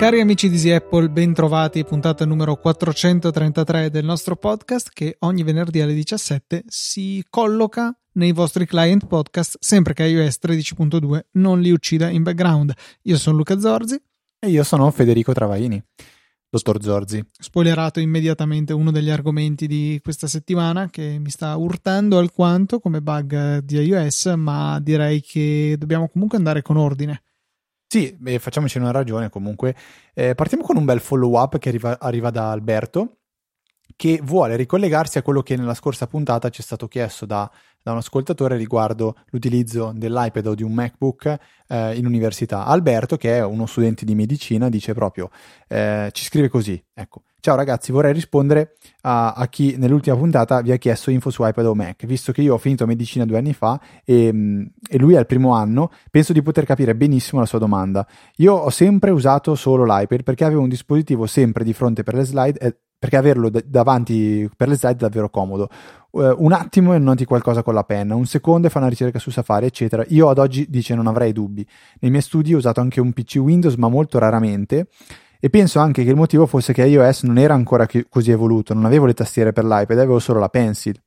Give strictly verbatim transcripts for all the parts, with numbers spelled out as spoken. Cari amici di Easy Apple, bentrovati, puntata numero quattrocentotrentatré del nostro podcast che ogni venerdì alle diciassette si colloca nei vostri client podcast, sempre che iOS tredici punto due non li uccida in background. Io sono Luca Zorzi. E io sono Federico Travaini, dottor Zorzi. Spoilerato immediatamente uno degli argomenti di questa settimana che mi sta urtando alquanto come bug di iOS, ma direi che dobbiamo comunque andare con ordine. Sì, beh, facciamoci una ragione comunque. Eh, partiamo con un bel follow up che arriva, arriva da Alberto, che vuole ricollegarsi a quello che nella scorsa puntata ci è stato chiesto da, da un ascoltatore riguardo l'utilizzo dell'iPad o di un MacBook eh, in università. Alberto, che è uno studente di medicina, dice proprio, eh, ci scrive così, ecco. Ciao ragazzi, vorrei rispondere a, a chi nell'ultima puntata vi ha chiesto info su iPad o Mac, visto che io ho finito medicina due anni fa e, e lui è al primo anno, penso di poter capire benissimo la sua domanda. Io ho sempre usato solo l'iPad perché avevo un dispositivo sempre di fronte per le slide e perché averlo d- davanti per le slide è davvero comodo. Uh, un attimo e noti qualcosa con la penna, un secondo e fa una ricerca su Safari, eccetera. Io ad oggi, dice, non avrei dubbi. Nei miei studi ho usato anche un P C Windows, ma molto raramente. E penso anche che il motivo fosse che iOS non era ancora chi- così evoluto, non avevo le tastiere per l'iPad, avevo solo la Pencil.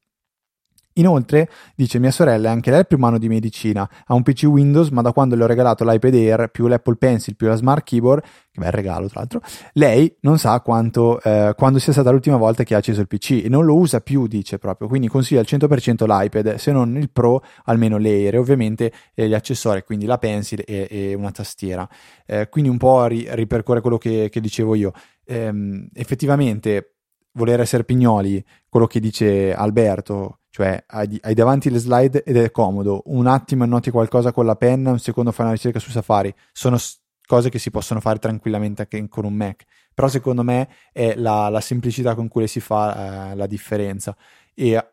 Inoltre, dice, mia sorella è anche lei il primo anno di medicina, ha un P C Windows, ma da quando le ho regalato l'iPad Air più l'Apple Pencil più la Smart Keyboard, che bel regalo tra l'altro, lei non sa quanto eh, quando sia stata l'ultima volta che ha acceso il P C e non lo usa più, dice proprio, quindi consiglia al cento per cento l'iPad, se non il Pro almeno l'Air e ovviamente eh, gli accessori, quindi la Pencil e, e una tastiera, eh, quindi un po' ri- ripercorre quello che, che dicevo io. Ehm, effettivamente voler essere pignoli, quello che dice Alberto, cioè hai, hai davanti le slide ed è comodo, un attimo annoti qualcosa con la penna, un secondo fai una ricerca su Safari, sono s- cose che si possono fare tranquillamente anche con un Mac, però secondo me è la, la semplicità con cui si fa eh, la differenza. E a,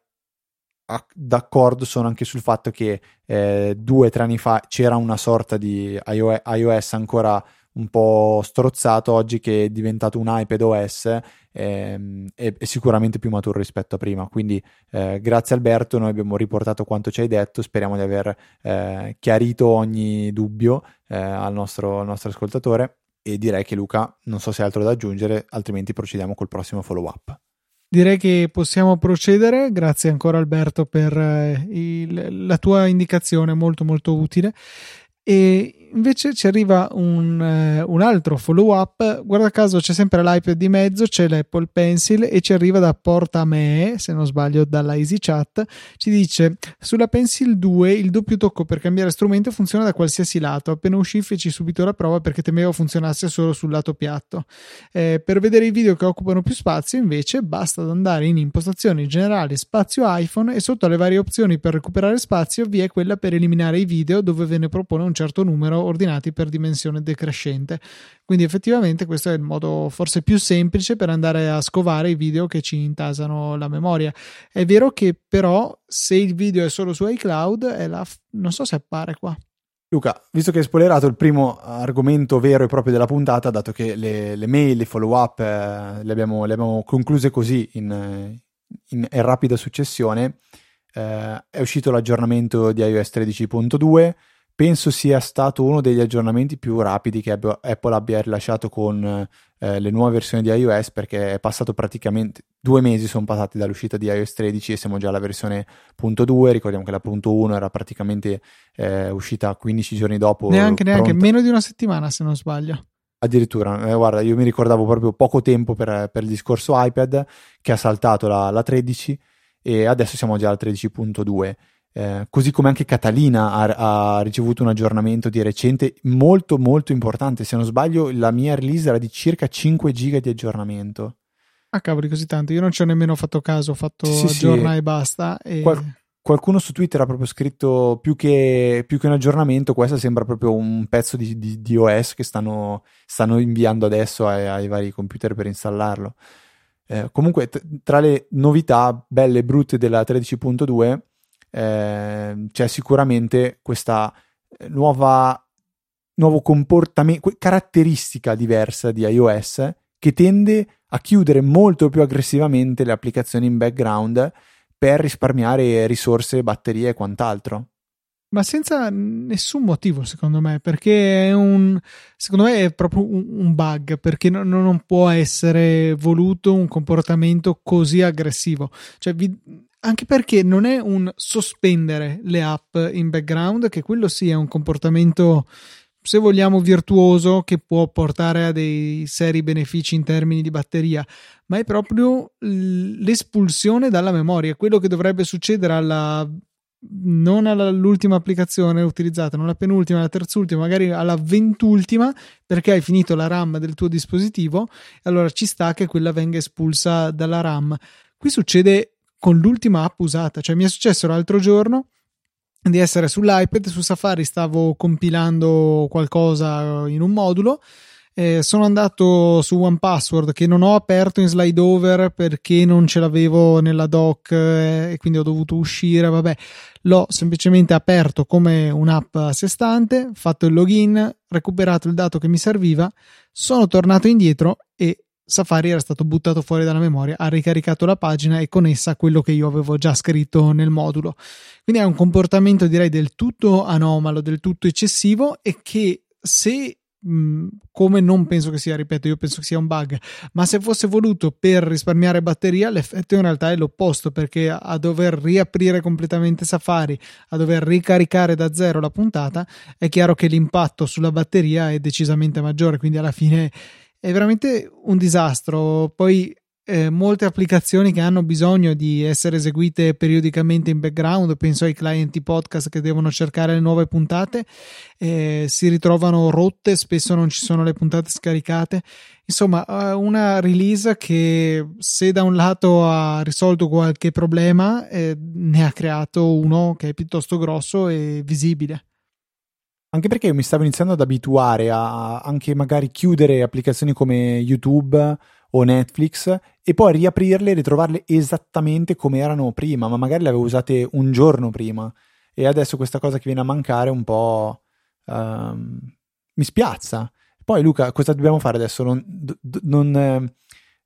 a, d'accordo sono anche sul fatto che eh, due o tre anni fa c'era una sorta di iOS ancora un po' strozzato, oggi che è diventato un iPad O S ehm, è, è sicuramente più maturo rispetto a prima, quindi eh, grazie Alberto, noi abbiamo riportato quanto ci hai detto, speriamo di aver eh, chiarito ogni dubbio eh, al, nostro, al nostro ascoltatore e direi che Luca non so se hai altro da aggiungere, altrimenti procediamo col prossimo follow up. Direi che possiamo procedere, grazie ancora Alberto per eh, il, la tua indicazione molto molto utile. E invece ci arriva un, eh, un altro follow up, guarda caso c'è sempre l'iPad di mezzo, c'è l'Apple Pencil e ci arriva da Porta Me, se non sbaglio dalla Easy Chat, ci dice sulla Pencil due il doppio tocco per cambiare strumento funziona da qualsiasi lato, appena uscì feci subito la prova perché temevo funzionasse solo sul lato piatto, eh, per vedere i video che occupano più spazio invece basta andare in impostazioni generali spazio iPhone e sotto alle varie opzioni per recuperare spazio vi è quella per eliminare i video dove ve ne propone un certo numero ordinati per dimensione decrescente, quindi effettivamente questo è il modo forse più semplice per andare a scovare i video che ci intasano la memoria. È vero che però se il video è solo su iCloud è la f- non so se appare qua. Luca, visto che hai spoilerato il primo argomento vero e proprio della puntata, dato che le, le mail, le follow up eh, le, abbiamo, le abbiamo concluse così in, in, in rapida successione, eh, è uscito l'aggiornamento di iOS tredici punto due. Penso sia stato uno degli aggiornamenti più rapidi che Apple abbia rilasciato con eh, le nuove versioni di iOS, perché è passato praticamente due mesi, sono passati dall'uscita di iOS tredici e siamo già alla versione punto due, ricordiamo che la punto uno era praticamente eh, uscita quindici giorni dopo. Neanche, pronta. neanche, meno di una settimana se non sbaglio. Addirittura, eh, guarda, io mi ricordavo proprio poco tempo per, per il discorso iPad che ha saltato la, la tredici e adesso siamo già al tredici punto due. Eh, così come anche Catalina ha, ha ricevuto un aggiornamento di recente molto molto importante, se non sbaglio la mia release era di circa cinque giga di aggiornamento. Ah cavoli, così tanto, io non ci ho nemmeno fatto caso, ho fatto sì, aggiorna sì, e basta e... Qual- qualcuno su Twitter ha proprio scritto più che, più che un aggiornamento, questo sembra proprio un pezzo di, di, di O S che stanno, stanno inviando adesso ai, ai vari computer per installarlo. Eh, comunque t- tra le novità belle e brutte della tredici punto due Eh, c'è sicuramente questa nuova nuovo comportamento, caratteristica diversa di iOS che tende a chiudere molto più aggressivamente le applicazioni in background per risparmiare risorse, batterie e quant'altro. Ma senza nessun motivo, secondo me, perché è un secondo me è proprio un, un bug, perché no, no, non può essere voluto un comportamento così aggressivo. Cioè, vi, anche perché non è un sospendere le app in background, che quello sì è un comportamento, se vogliamo, virtuoso, che può portare a dei seri benefici in termini di batteria, ma è proprio l'espulsione dalla memoria, quello che dovrebbe succedere alla non all'ultima applicazione utilizzata, non alla penultima, alla terzultima, magari alla ventultima, perché hai finito la RAM del tuo dispositivo, allora ci sta che quella venga espulsa dalla RAM. Qui succede con l'ultima app usata. Cioè, mi è successo l'altro giorno di essere sull'iPad, su Safari stavo compilando qualcosa in un modulo, eh, sono andato su one password, che non ho aperto in slide over perché non ce l'avevo nella doc, eh, e quindi ho dovuto uscire. Vabbè, l'ho semplicemente aperto come un'app a sé stante, fatto il login, recuperato il dato che mi serviva, sono tornato indietro e Safari era stato buttato fuori dalla memoria, ha ricaricato la pagina e con essa quello che io avevo già scritto nel modulo. Quindi è un comportamento, direi, del tutto anomalo, del tutto eccessivo, e che se mh, come non penso che sia, ripeto, io penso che sia un bug, ma se fosse voluto per risparmiare batteria, l'effetto in realtà è l'opposto, perché a dover riaprire completamente Safari, a dover ricaricare da zero la puntata, è chiaro che l'impatto sulla batteria è decisamente maggiore. Quindi alla fine è veramente un disastro. Poi eh, molte applicazioni che hanno bisogno di essere eseguite periodicamente in background, penso ai clienti podcast che devono cercare le nuove puntate, eh, si ritrovano rotte, spesso non ci sono le puntate scaricate. Insomma, una release che, se da un lato ha risolto qualche problema, eh, ne ha creato uno che è piuttosto grosso e visibile. Anche perché io mi stavo iniziando ad abituare a anche magari chiudere applicazioni come YouTube o Netflix e poi riaprirle e ritrovarle esattamente come erano prima, ma magari le avevo usate un giorno prima, e adesso questa cosa che viene a mancare un po' um, mi spiazza. Poi Luca, cosa dobbiamo fare adesso? Non, do, non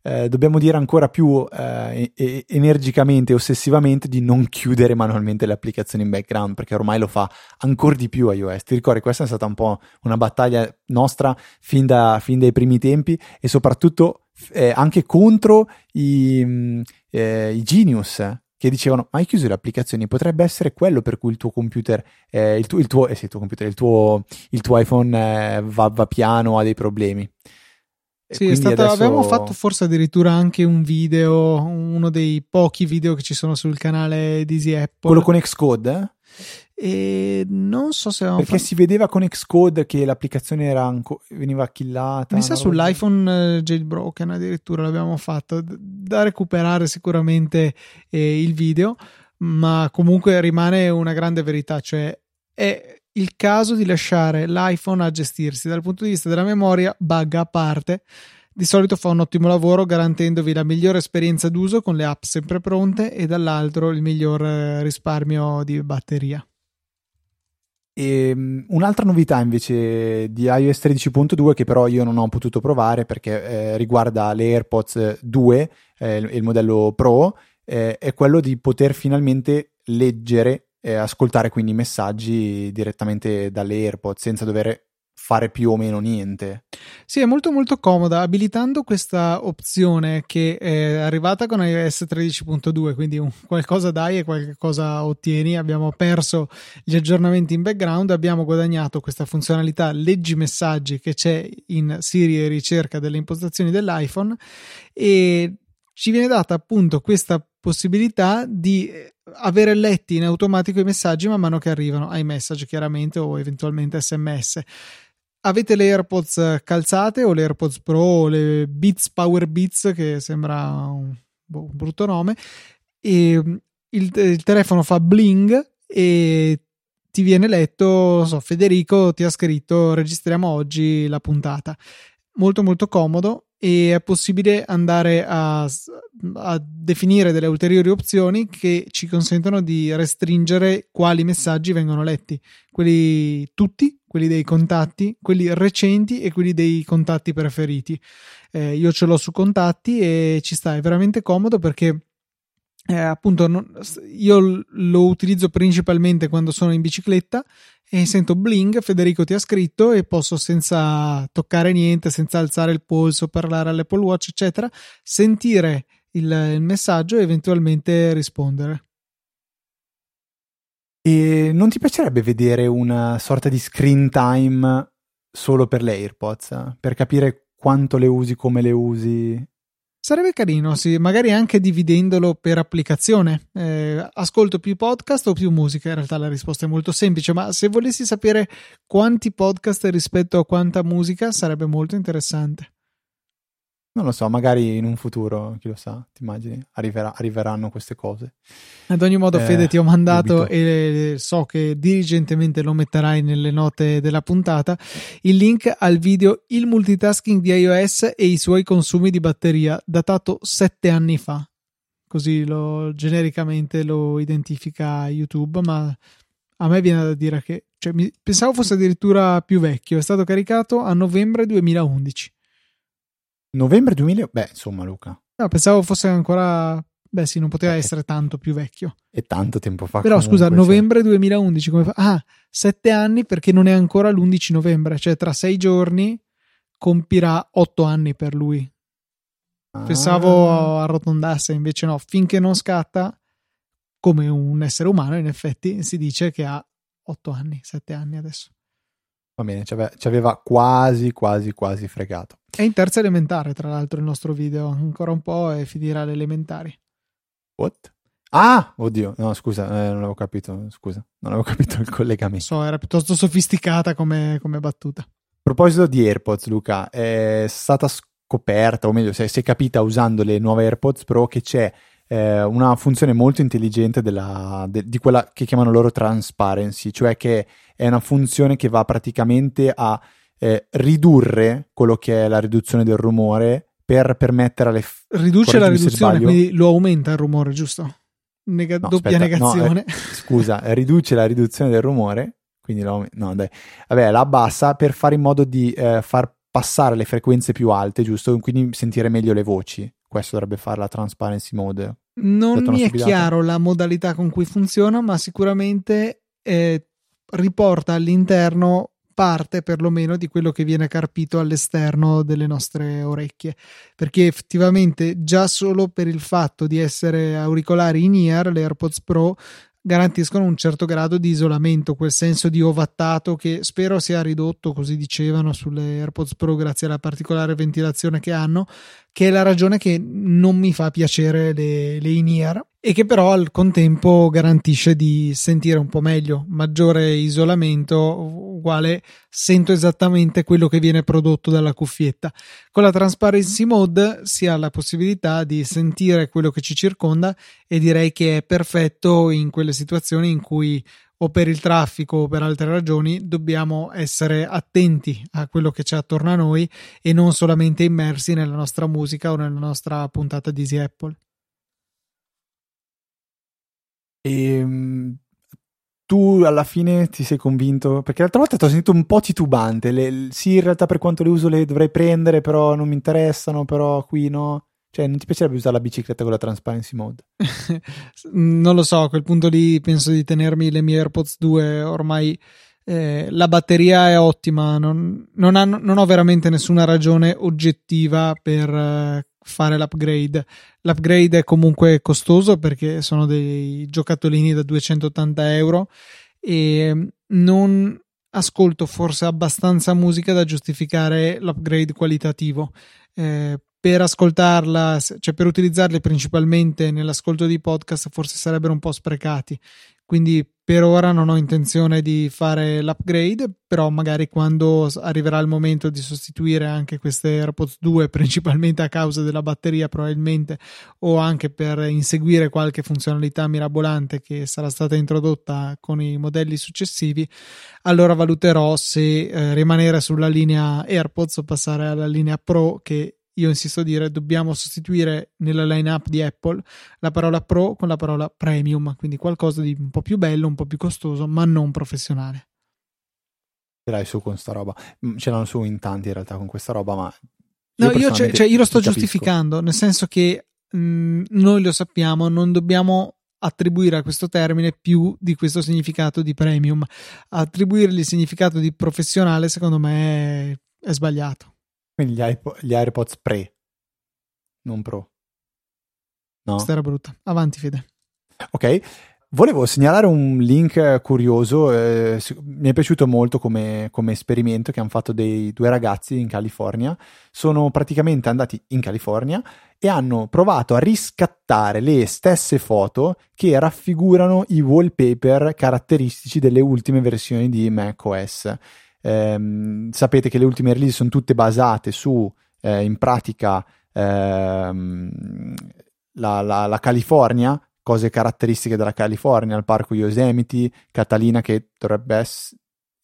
eh, dobbiamo dire ancora più eh, e, energicamente, ossessivamente, di non chiudere manualmente le applicazioni in background, perché ormai lo fa ancora di più iOS. Ti ricordi, questa è stata un po' una battaglia nostra fin, da, fin dai primi tempi, e soprattutto eh, anche contro i, eh, i Genius, che dicevano: ma hai chiuso le applicazioni, potrebbe essere quello per cui il tuo computer, eh, il, tu, il, tuo, eh, sì, il tuo computer, il tuo, il tuo iPhone eh, va, va piano, ha dei problemi. Sì, è stato, adesso... Abbiamo fatto forse addirittura anche un video, uno dei pochi video che ci sono sul canale di Easy Apple. Quello con Xcode? Eh? E non so se Perché fatto... si vedeva con Xcode che l'applicazione era anco... veniva killata. Mi sa sull'iPhone eh, jailbroken addirittura l'abbiamo fatto. Da recuperare sicuramente eh, il video, ma comunque rimane una grande verità, cioè è... il caso di lasciare l'iPhone a gestirsi dal punto di vista della memoria. Bug a parte, di solito fa un ottimo lavoro garantendovi la migliore esperienza d'uso con le app sempre pronte e dall'altro il miglior risparmio di batteria. E un'altra novità invece di iOS tredici punto due, che però io non ho potuto provare perché eh, riguarda le AirPods due, eh, il, il modello Pro, eh, è quello di poter finalmente leggere e ascoltare quindi i messaggi direttamente dalle AirPods senza dover fare più o meno niente. Sì, è molto molto comoda. Abilitando questa opzione che è arrivata con iOS tredici punto due, quindi un qualcosa dai e qualcosa ottieni, abbiamo perso gli aggiornamenti in background, abbiamo guadagnato questa funzionalità leggi messaggi che c'è in Siri e ricerca delle impostazioni dell'iPhone, e ci viene data appunto questa possibilità di avere letti in automatico i messaggi man mano che arrivano, iMessage chiaramente o eventualmente S M S. Avete le AirPods calzate o le AirPods Pro o le Beats Power Beats, che sembra un, boh, un brutto nome, e il, il telefono fa bling e ti viene letto, non so, Federico ti ha scritto registriamo oggi la puntata. Molto molto comodo, e è possibile andare a, a definire delle ulteriori opzioni che ci consentono di restringere quali messaggi vengono letti, quelli tutti, quelli dei contatti, quelli recenti e quelli dei contatti preferiti. eh, io ce l'ho su contatti e ci sta, è veramente comodo perché eh, appunto non, io lo utilizzo principalmente quando sono in bicicletta e sento bling, Federico ti ha scritto, e posso, senza toccare niente, senza alzare il polso, parlare all'Apple Watch eccetera, sentire il, il messaggio e eventualmente rispondere. E non ti piacerebbe vedere una sorta di screen time solo per le AirPods, per capire quanto le usi, come le usi? Sarebbe carino, sì, magari anche dividendolo per applicazione. Eh, ascolto più podcast o più musica? In realtà la risposta è molto semplice, ma se volessi sapere quanti podcast rispetto a quanta musica sarebbe molto interessante. Non lo so, magari in un futuro, chi lo sa, ti immagini, arriverà, arriveranno queste cose. Ad ogni modo, eh, Fede, ti ho mandato dubito. E so che diligentemente lo metterai nelle note della puntata, il link al video Il multitasking di iOS e i suoi consumi di batteria, datato sette anni fa. Così lo, genericamente lo identifica YouTube, ma a me viene da dire che, cioè, mi, pensavo fosse addirittura più vecchio. È stato caricato a novembre duemilaundici. Novembre duemila, beh, insomma, Luca. No, pensavo fosse ancora, beh sì, non poteva essere tanto più vecchio. E tanto tempo fa. Però comunque, scusa, novembre cioè... duemilaundici, come fa? Ah, sette anni, perché non è ancora l'undici novembre, cioè tra sei giorni compirà otto anni per lui. Ah. Pensavo arrotondasse, invece no, finché non scatta, come un essere umano, in effetti, si dice che ha otto anni, sette anni adesso. Va bene, ci aveva quasi quasi quasi fregato. È in terza elementare, tra l'altro, il nostro video, ancora un po' e finirà le elementari. What? Ah, oddio, no scusa, eh, non avevo capito, scusa, non avevo capito il collegamento. So, era piuttosto sofisticata come, come battuta. A proposito di AirPods, Luca, è stata scoperta, o meglio, si è capita usando le nuove AirPods Pro che c'è eh, una funzione molto intelligente della, de, di quella che chiamano loro transparency, cioè che è una funzione che va praticamente a Eh, ridurre quello che è la riduzione del rumore per permettere alle f- riduce la riduzione, quindi lo aumenta il rumore, giusto? Nega- no, doppia aspetta, negazione no, eh, scusa, riduce la riduzione del rumore, quindi lo no dai vabbè la abbassa per fare in modo di eh, far passare le frequenze più alte, giusto? Quindi sentire meglio le voci. Questo dovrebbe fare la transparency mode. Non mi è chiaro la modalità con cui funziona, ma sicuramente eh, riporta all'interno parte perlomeno di quello che viene carpito all'esterno delle nostre orecchie, perché effettivamente già solo per il fatto di essere auricolari in ear, le AirPods Pro garantiscono un certo grado di isolamento, quel senso di ovattato che spero sia ridotto, così dicevano sulle AirPods Pro, grazie alla particolare ventilazione che hanno, che è la ragione che non mi fa piacere le, le in-ear, e che però al contempo garantisce di sentire un po' meglio. Maggiore isolamento uguale sento esattamente quello che viene prodotto dalla cuffietta. Con la transparency mode si ha la possibilità di sentire quello che ci circonda, e direi che è perfetto in quelle situazioni in cui o per il traffico o per altre ragioni dobbiamo essere attenti a quello che c'è attorno a noi e non solamente immersi nella nostra musica o nella nostra puntata di Easy Apple. E tu alla fine ti sei convinto? Perché l'altra volta ti ho sentito un po' titubante. Le, sì, in realtà per quanto le uso le dovrei prendere, però non mi interessano, però qui no. Cioè, non ti piacerebbe usare la bicicletta con la transparency mode? Non lo so, a quel punto lì penso di tenermi le mie AirPods due. Ormai eh, la batteria è ottima, non, non, ha, non ho veramente nessuna ragione oggettiva per eh, fare l'upgrade. L'upgrade è comunque costoso perché sono dei giocattolini da duecentottanta euro e non ascolto forse abbastanza musica da giustificare l'upgrade qualitativo. Eh, Per ascoltarla, cioè per utilizzarle principalmente nell'ascolto di podcast, forse sarebbero un po' sprecati. Quindi per ora non ho intenzione di fare l'upgrade, però magari quando arriverà il momento di sostituire anche queste AirPods due, principalmente a causa della batteria probabilmente, o anche per inseguire qualche funzionalità mirabolante che sarà stata introdotta con i modelli successivi, allora valuterò se eh, rimanere sulla linea AirPods o passare alla linea Pro, che io insisto a dire dobbiamo sostituire nella lineup di Apple la parola Pro con la parola Premium, quindi qualcosa di un po' più bello, un po' più costoso, ma non professionale. Ce l'hai su con sta roba, ce l'hanno su in tanti in realtà con questa roba, ma No, io, io, cioè, cioè, io lo sto capisco. giustificando, nel senso che mh, noi lo sappiamo, non dobbiamo attribuire a questo termine più di questo significato di premium. Attribuirgli il significato di professionale, secondo me, è, è sbagliato. Quindi gli, iPod, gli AirPods Pre, non Pro. No. Questa era brutta. Avanti, Fede. Ok. Volevo segnalare un link curioso, eh, mi è piaciuto molto come, come esperimento che hanno fatto dei due ragazzi in California. Sono praticamente andati in California e hanno provato a riscattare le stesse foto che raffigurano i wallpaper caratteristici delle ultime versioni di macOS. Eh, sapete che le ultime release sono tutte basate su, eh, in pratica, ehm, la, la, la California, cose caratteristiche della California, il parco Yosemite, Catalina che dovrebbe essere...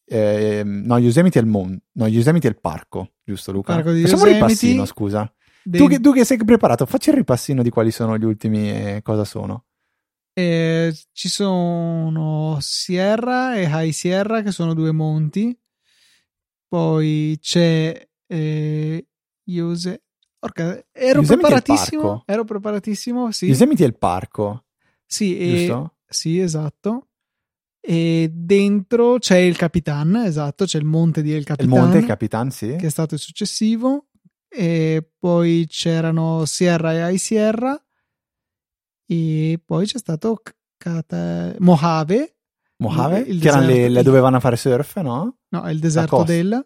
Eh, no, Yosemite è il mondo, no, Yosemite è il parco, giusto Luca? Parco di Facciamo Yosemite, un ripassino, scusa. Dei... Tu, che, tu che sei preparato, facci il ripassino di quali sono gli ultimi e eh, cosa sono. Eh, ci sono Sierra e High Sierra, che sono due monti. Poi c'è eh, Yosemite. Orca, ero Yosemite preparatissimo, ero preparatissimo, sì. Yosemite è il parco. Sì, e, sì, esatto. E dentro c'è il Capitan, esatto, c'è il monte di El Capitan. Il monte El Capitan, sì. Che è stato il successivo. E poi c'erano Sierra e High Sierra. E poi c'è stato Cata... Mojave. Mojave, il che erano le, le dove vanno a fare surf, no? No, il deserto del...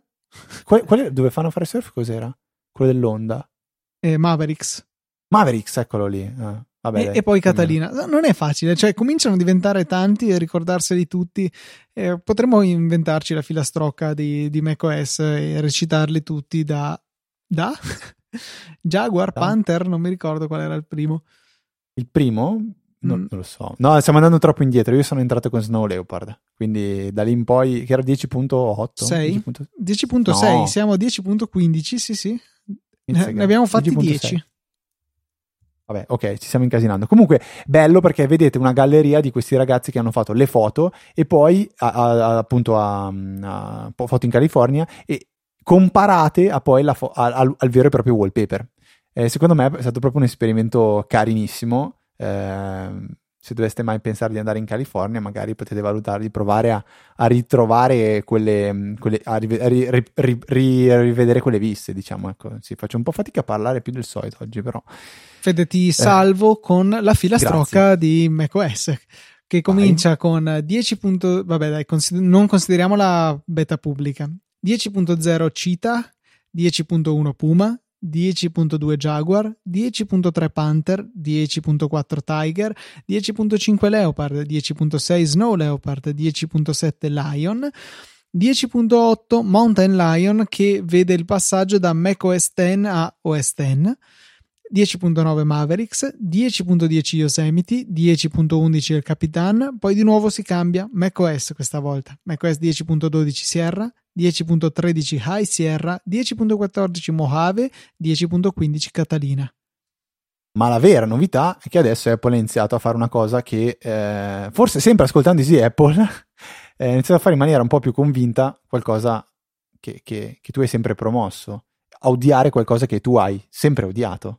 Qual, qual è, dove fanno a fare surf cos'era? Quello dell'onda? Eh, Mavericks. Mavericks, eccolo lì. Eh. Vabbè, e, dai, e poi Catalina. Meno. Non è facile, cioè cominciano a diventare tanti e ricordarseli tutti. Eh, potremmo inventarci la filastrocca di, di macOS e recitarli tutti da... da? Jaguar, da. Panther, non mi ricordo qual era il primo. Il primo? Non, mm. non lo so. No, stiamo andando troppo indietro. Io sono entrato con Snow Leopard, quindi da lì in poi, che era dieci virgola otto? sei? dieci virgola sei, no. Siamo a dieci virgola quindici, sì sì. Ne abbiamo fatti dieci. Vabbè, ok, ci stiamo incasinando. Comunque, bello perché vedete una galleria di questi ragazzi che hanno fatto le foto e poi a, a, appunto a, a, a foto in California e comparate a poi la fo- a, al, al vero e proprio wallpaper. Eh, secondo me è stato proprio un esperimento carinissimo. Eh, se doveste mai pensare di andare in California, magari potete valutare di provare a, a ritrovare quelle, quelle a, ri, a, ri, ri, ri, ri, a rivedere quelle viste, diciamo, ecco. Sì, faccio un po' fatica a parlare più del solito oggi, però Fede ti eh. salvo con la filastrocca di macOS che comincia Vai. con dieci. Punto, vabbè dai, consider- non consideriamo la beta pubblica. dieci punto zero Cheetah, dieci punto uno Puma, dieci punto due Jaguar, dieci punto tre Panther, dieci punto quattro Tiger, dieci punto cinque Leopard, dieci punto sei Snow Leopard, dieci punto sette Lion, dieci punto otto Mountain Lion, che vede il passaggio da macOS dieci a O S dieci, dieci punto nove Mavericks, dieci punto dieci Yosemite, dieci punto undici El Capitan, poi di nuovo si cambia macOS questa volta, macOS dieci punto dodici Sierra, dieci punto tredici High Sierra, dieci punto quattordici Mojave, dieci punto quindici Catalina. Ma la vera novità è che adesso Apple ha iniziato a fare una cosa che eh, forse sempre ascoltando Easy Apple ha iniziato a fare in maniera un po' più convinta qualcosa che, che, che tu hai sempre promosso, a odiare qualcosa che tu hai sempre odiato.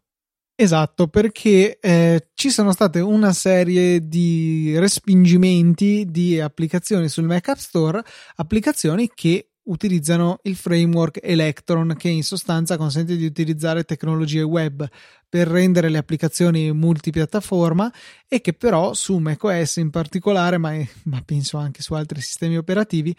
Esatto, perché eh, ci sono state una serie di respingimenti di applicazioni sul Mac App Store, applicazioni che utilizzano il framework Electron, che in sostanza consente di utilizzare tecnologie web per rendere le applicazioni multipiattaforma e che però su macOS in particolare, ma, ma penso anche su altri sistemi operativi,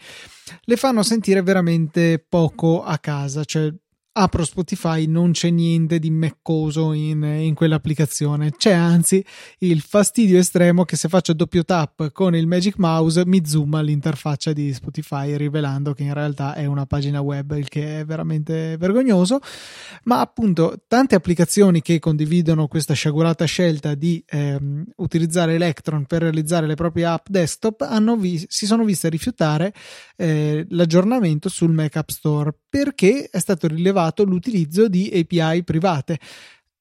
le fanno sentire veramente poco a casa, cioè apro Spotify, non c'è niente di meccoso in, in quell'applicazione, c'è anzi il fastidio estremo che se faccio doppio tap con il Magic Mouse mi zooma l'interfaccia di Spotify, rivelando che in realtà è una pagina web, il che è veramente vergognoso. Ma appunto tante applicazioni che condividono questa sciagurata scelta di ehm, utilizzare Electron per realizzare le proprie app desktop hanno vi- si sono viste rifiutare eh, l'aggiornamento sul Mac App Store, perché è stato rilevato l'utilizzo di A P I private.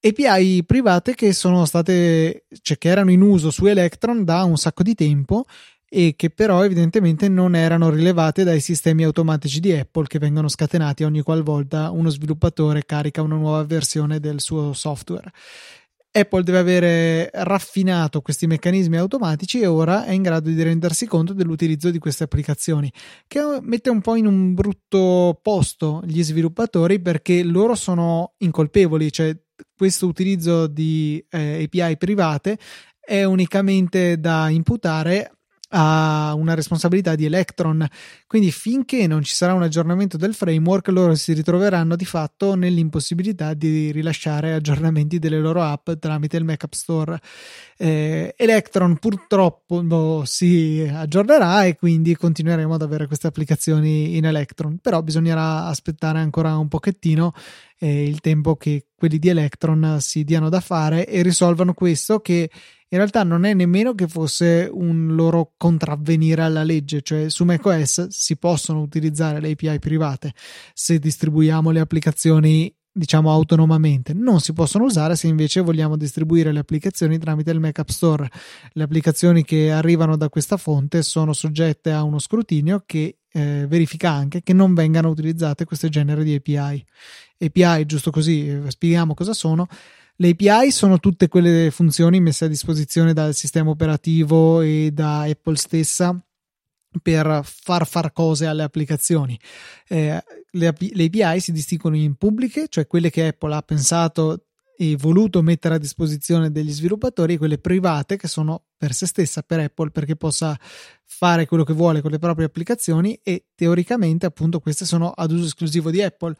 A P I private che sono state, cioè che erano in uso su Electron da un sacco di tempo e che però evidentemente non erano rilevate dai sistemi automatici di Apple che vengono scatenati ogni qualvolta uno sviluppatore carica una nuova versione del suo software. Apple deve avere raffinato questi meccanismi automatici e ora è in grado di rendersi conto dell'utilizzo di queste applicazioni, che mette un po' in un brutto posto gli sviluppatori, perché loro sono incolpevoli, cioè questo utilizzo di eh, A P I private è unicamente da imputare a una responsabilità di Electron, quindi finché non ci sarà un aggiornamento del framework loro si ritroveranno di fatto nell'impossibilità di rilasciare aggiornamenti delle loro app tramite il Mac App Store. eh, Electron purtroppo boh, si aggiornerà e quindi continueremo ad avere queste applicazioni in Electron, però bisognerà aspettare ancora un pochettino eh, il tempo che quelli di Electron si diano da fare e risolvano questo, che in realtà non è nemmeno che fosse un loro contravvenire alla legge, cioè su macOS si possono utilizzare le A P I private se distribuiamo le applicazioni diciamo autonomamente, non si possono usare se invece vogliamo distribuire le applicazioni tramite il Mac App Store. Le applicazioni che arrivano da questa fonte sono soggette a uno scrutinio che eh, verifica anche che non vengano utilizzate questo genere di A P I. A P I, giusto così, spieghiamo cosa sono. Le A P I sono tutte quelle funzioni messe a disposizione dal sistema operativo e da Apple stessa per far far cose alle applicazioni. Eh, le, le A P I si distinguono in pubbliche, cioè quelle che Apple ha pensato e voluto mettere a disposizione degli sviluppatori, e quelle private che sono per se stessa, per Apple, perché possa fare quello che vuole con le proprie applicazioni e teoricamente appunto queste sono ad uso esclusivo di Apple.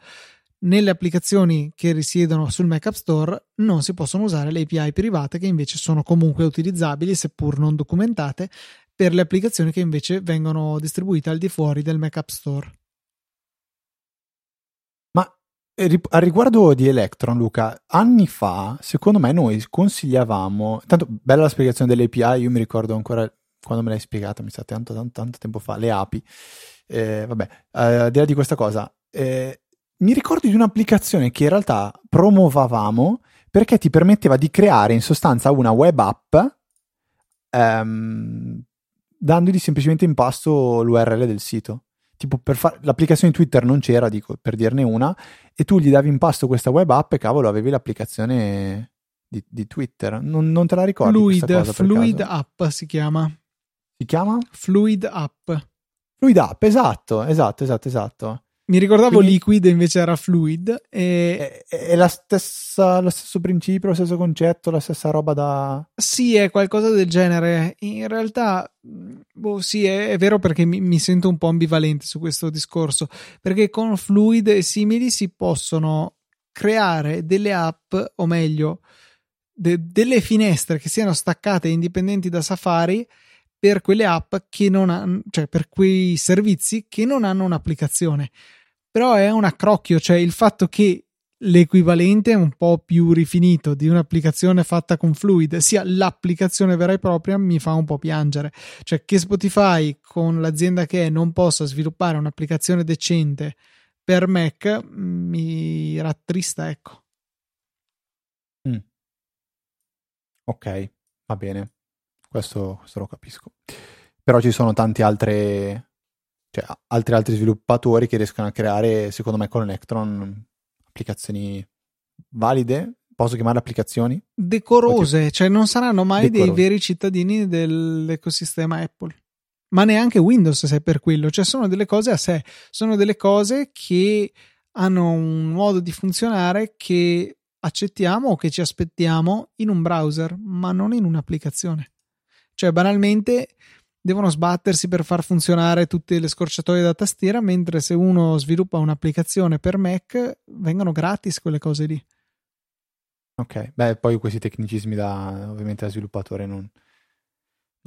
Nelle applicazioni che risiedono sul Mac App Store non si possono usare le A P I private, che invece sono comunque utilizzabili seppur non documentate per le applicazioni che invece vengono distribuite al di fuori del Mac App Store. Ma a riguardo di Electron, Luca, anni fa secondo me noi consigliavamo, tanto bella la spiegazione delle A P I, io mi ricordo ancora quando me l'hai spiegata, mi sa tanto tanto, tanto tempo fa, le A P I, eh, vabbè, eh, al di là di questa cosa eh, mi ricordo di un'applicazione che in realtà promuovavamo perché ti permetteva di creare in sostanza una web app ehm, dandogli semplicemente in pasto l'U R L del sito. Tipo per fa- l'applicazione Twitter non c'era, dico, per dirne una, e tu gli davi in pasto questa web app e cavolo avevi l'applicazione di, di Twitter. Non, non te la ricordi Fluid, questa cosa per Fluid caso? App si chiama. Si chiama? Fluid App. Fluid App, esatto, esatto, esatto, esatto. Mi ricordavo quindi, Liquid invece era Fluid. E... È, è la stessa, lo stesso principio, lo stesso concetto, la stessa roba da... Sì, è qualcosa del genere. In realtà, boh, sì, è, è vero perché mi, mi sento un po' ambivalente su questo discorso, perché con Fluid e simili si possono creare delle app, o meglio, de, delle finestre che siano staccate e indipendenti da Safari per quelle app che non hanno, cioè per quei servizi che non hanno un'applicazione. Però è un accrocchio, cioè il fatto che l'equivalente un po' più rifinito di un'applicazione fatta con Fluid sia l'applicazione vera e propria mi fa un po' piangere, cioè che Spotify con l'azienda che è non possa sviluppare un'applicazione decente per Mac mi rattrista, ecco. Mm. Ok, va bene. Questo, questo lo capisco, però ci sono tanti altri, cioè, altri altri sviluppatori che riescono a creare, secondo me, con Electron applicazioni valide, posso chiamarle applicazioni? Decorose, ti... cioè non saranno mai Decorose. Dei veri cittadini dell'ecosistema Apple, ma neanche Windows se è per quello, cioè sono delle cose a sé, sono delle cose che hanno un modo di funzionare che accettiamo o che ci aspettiamo in un browser, ma non in un'applicazione. Cioè banalmente devono sbattersi per far funzionare tutte le scorciatoie da tastiera, mentre se uno sviluppa un'applicazione per Mac vengono gratis quelle cose lì. Ok, beh poi questi tecnicismi da ovviamente da sviluppatore non,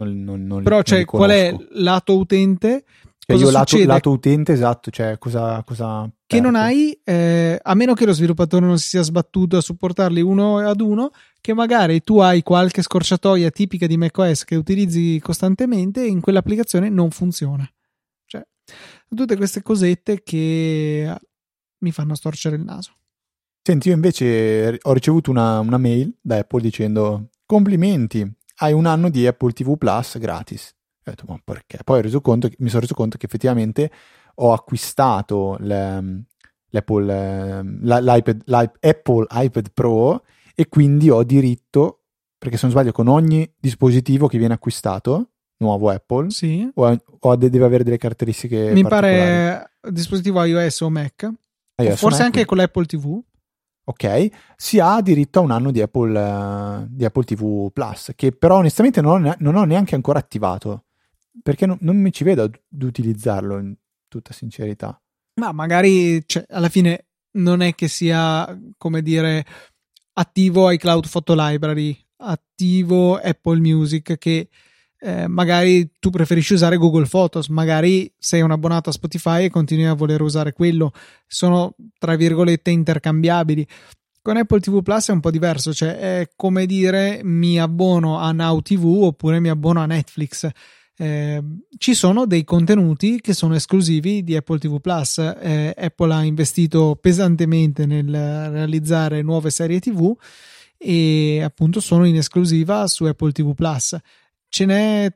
non, non, non però li, cioè, non li qual è lato utente? Cioè cosa io lato, lato utente, esatto, cioè cosa... cosa che non hai, eh, a meno che lo sviluppatore non si sia sbattuto a supportarli uno ad uno, che magari tu hai qualche scorciatoia tipica di macOS che utilizzi costantemente e in quell'applicazione non funziona. Cioè, tutte queste cosette che mi fanno storcere il naso. Senti, io invece ho ricevuto una, una mail da Apple dicendo complimenti, hai un anno di Apple T V Plus gratis. Ho detto, ma perché? Poi ho reso conto, mi sono reso conto che effettivamente ho acquistato le, l'Apple, l'iPad, l'Apple iPad Pro, e quindi ho diritto, perché se non sbaglio con ogni dispositivo che viene acquistato, nuovo Apple, sì, o, o deve avere delle caratteristiche mi pare dispositivo iOS o Mac, iOS, o forse Mac, anche con l'Apple ti vu. Ok, si ha diritto a un anno di Apple, uh, di Apple ti vu plus, che però onestamente non ho, non ho neanche ancora attivato, perché non, non mi ci vedo ad, ad utilizzarlo in tutta sincerità. Ma magari, cioè, alla fine non è che sia, come dire, attivo iCloud Photo Library, attivo Apple Music, che eh, magari tu preferisci usare Google Photos, magari sei un abbonato a Spotify e continui a voler usare quello. Sono, tra virgolette, intercambiabili. Con Apple ti vu Plus è un po' diverso, cioè è come dire mi abbono a Now ti vu oppure mi abbono a Netflix. Eh, ci sono dei contenuti che sono esclusivi di Apple ti vu Plus. eh, Apple ha investito pesantemente nel realizzare nuove serie ti vu e appunto sono in esclusiva su Apple ti vu Plus. Ce n'è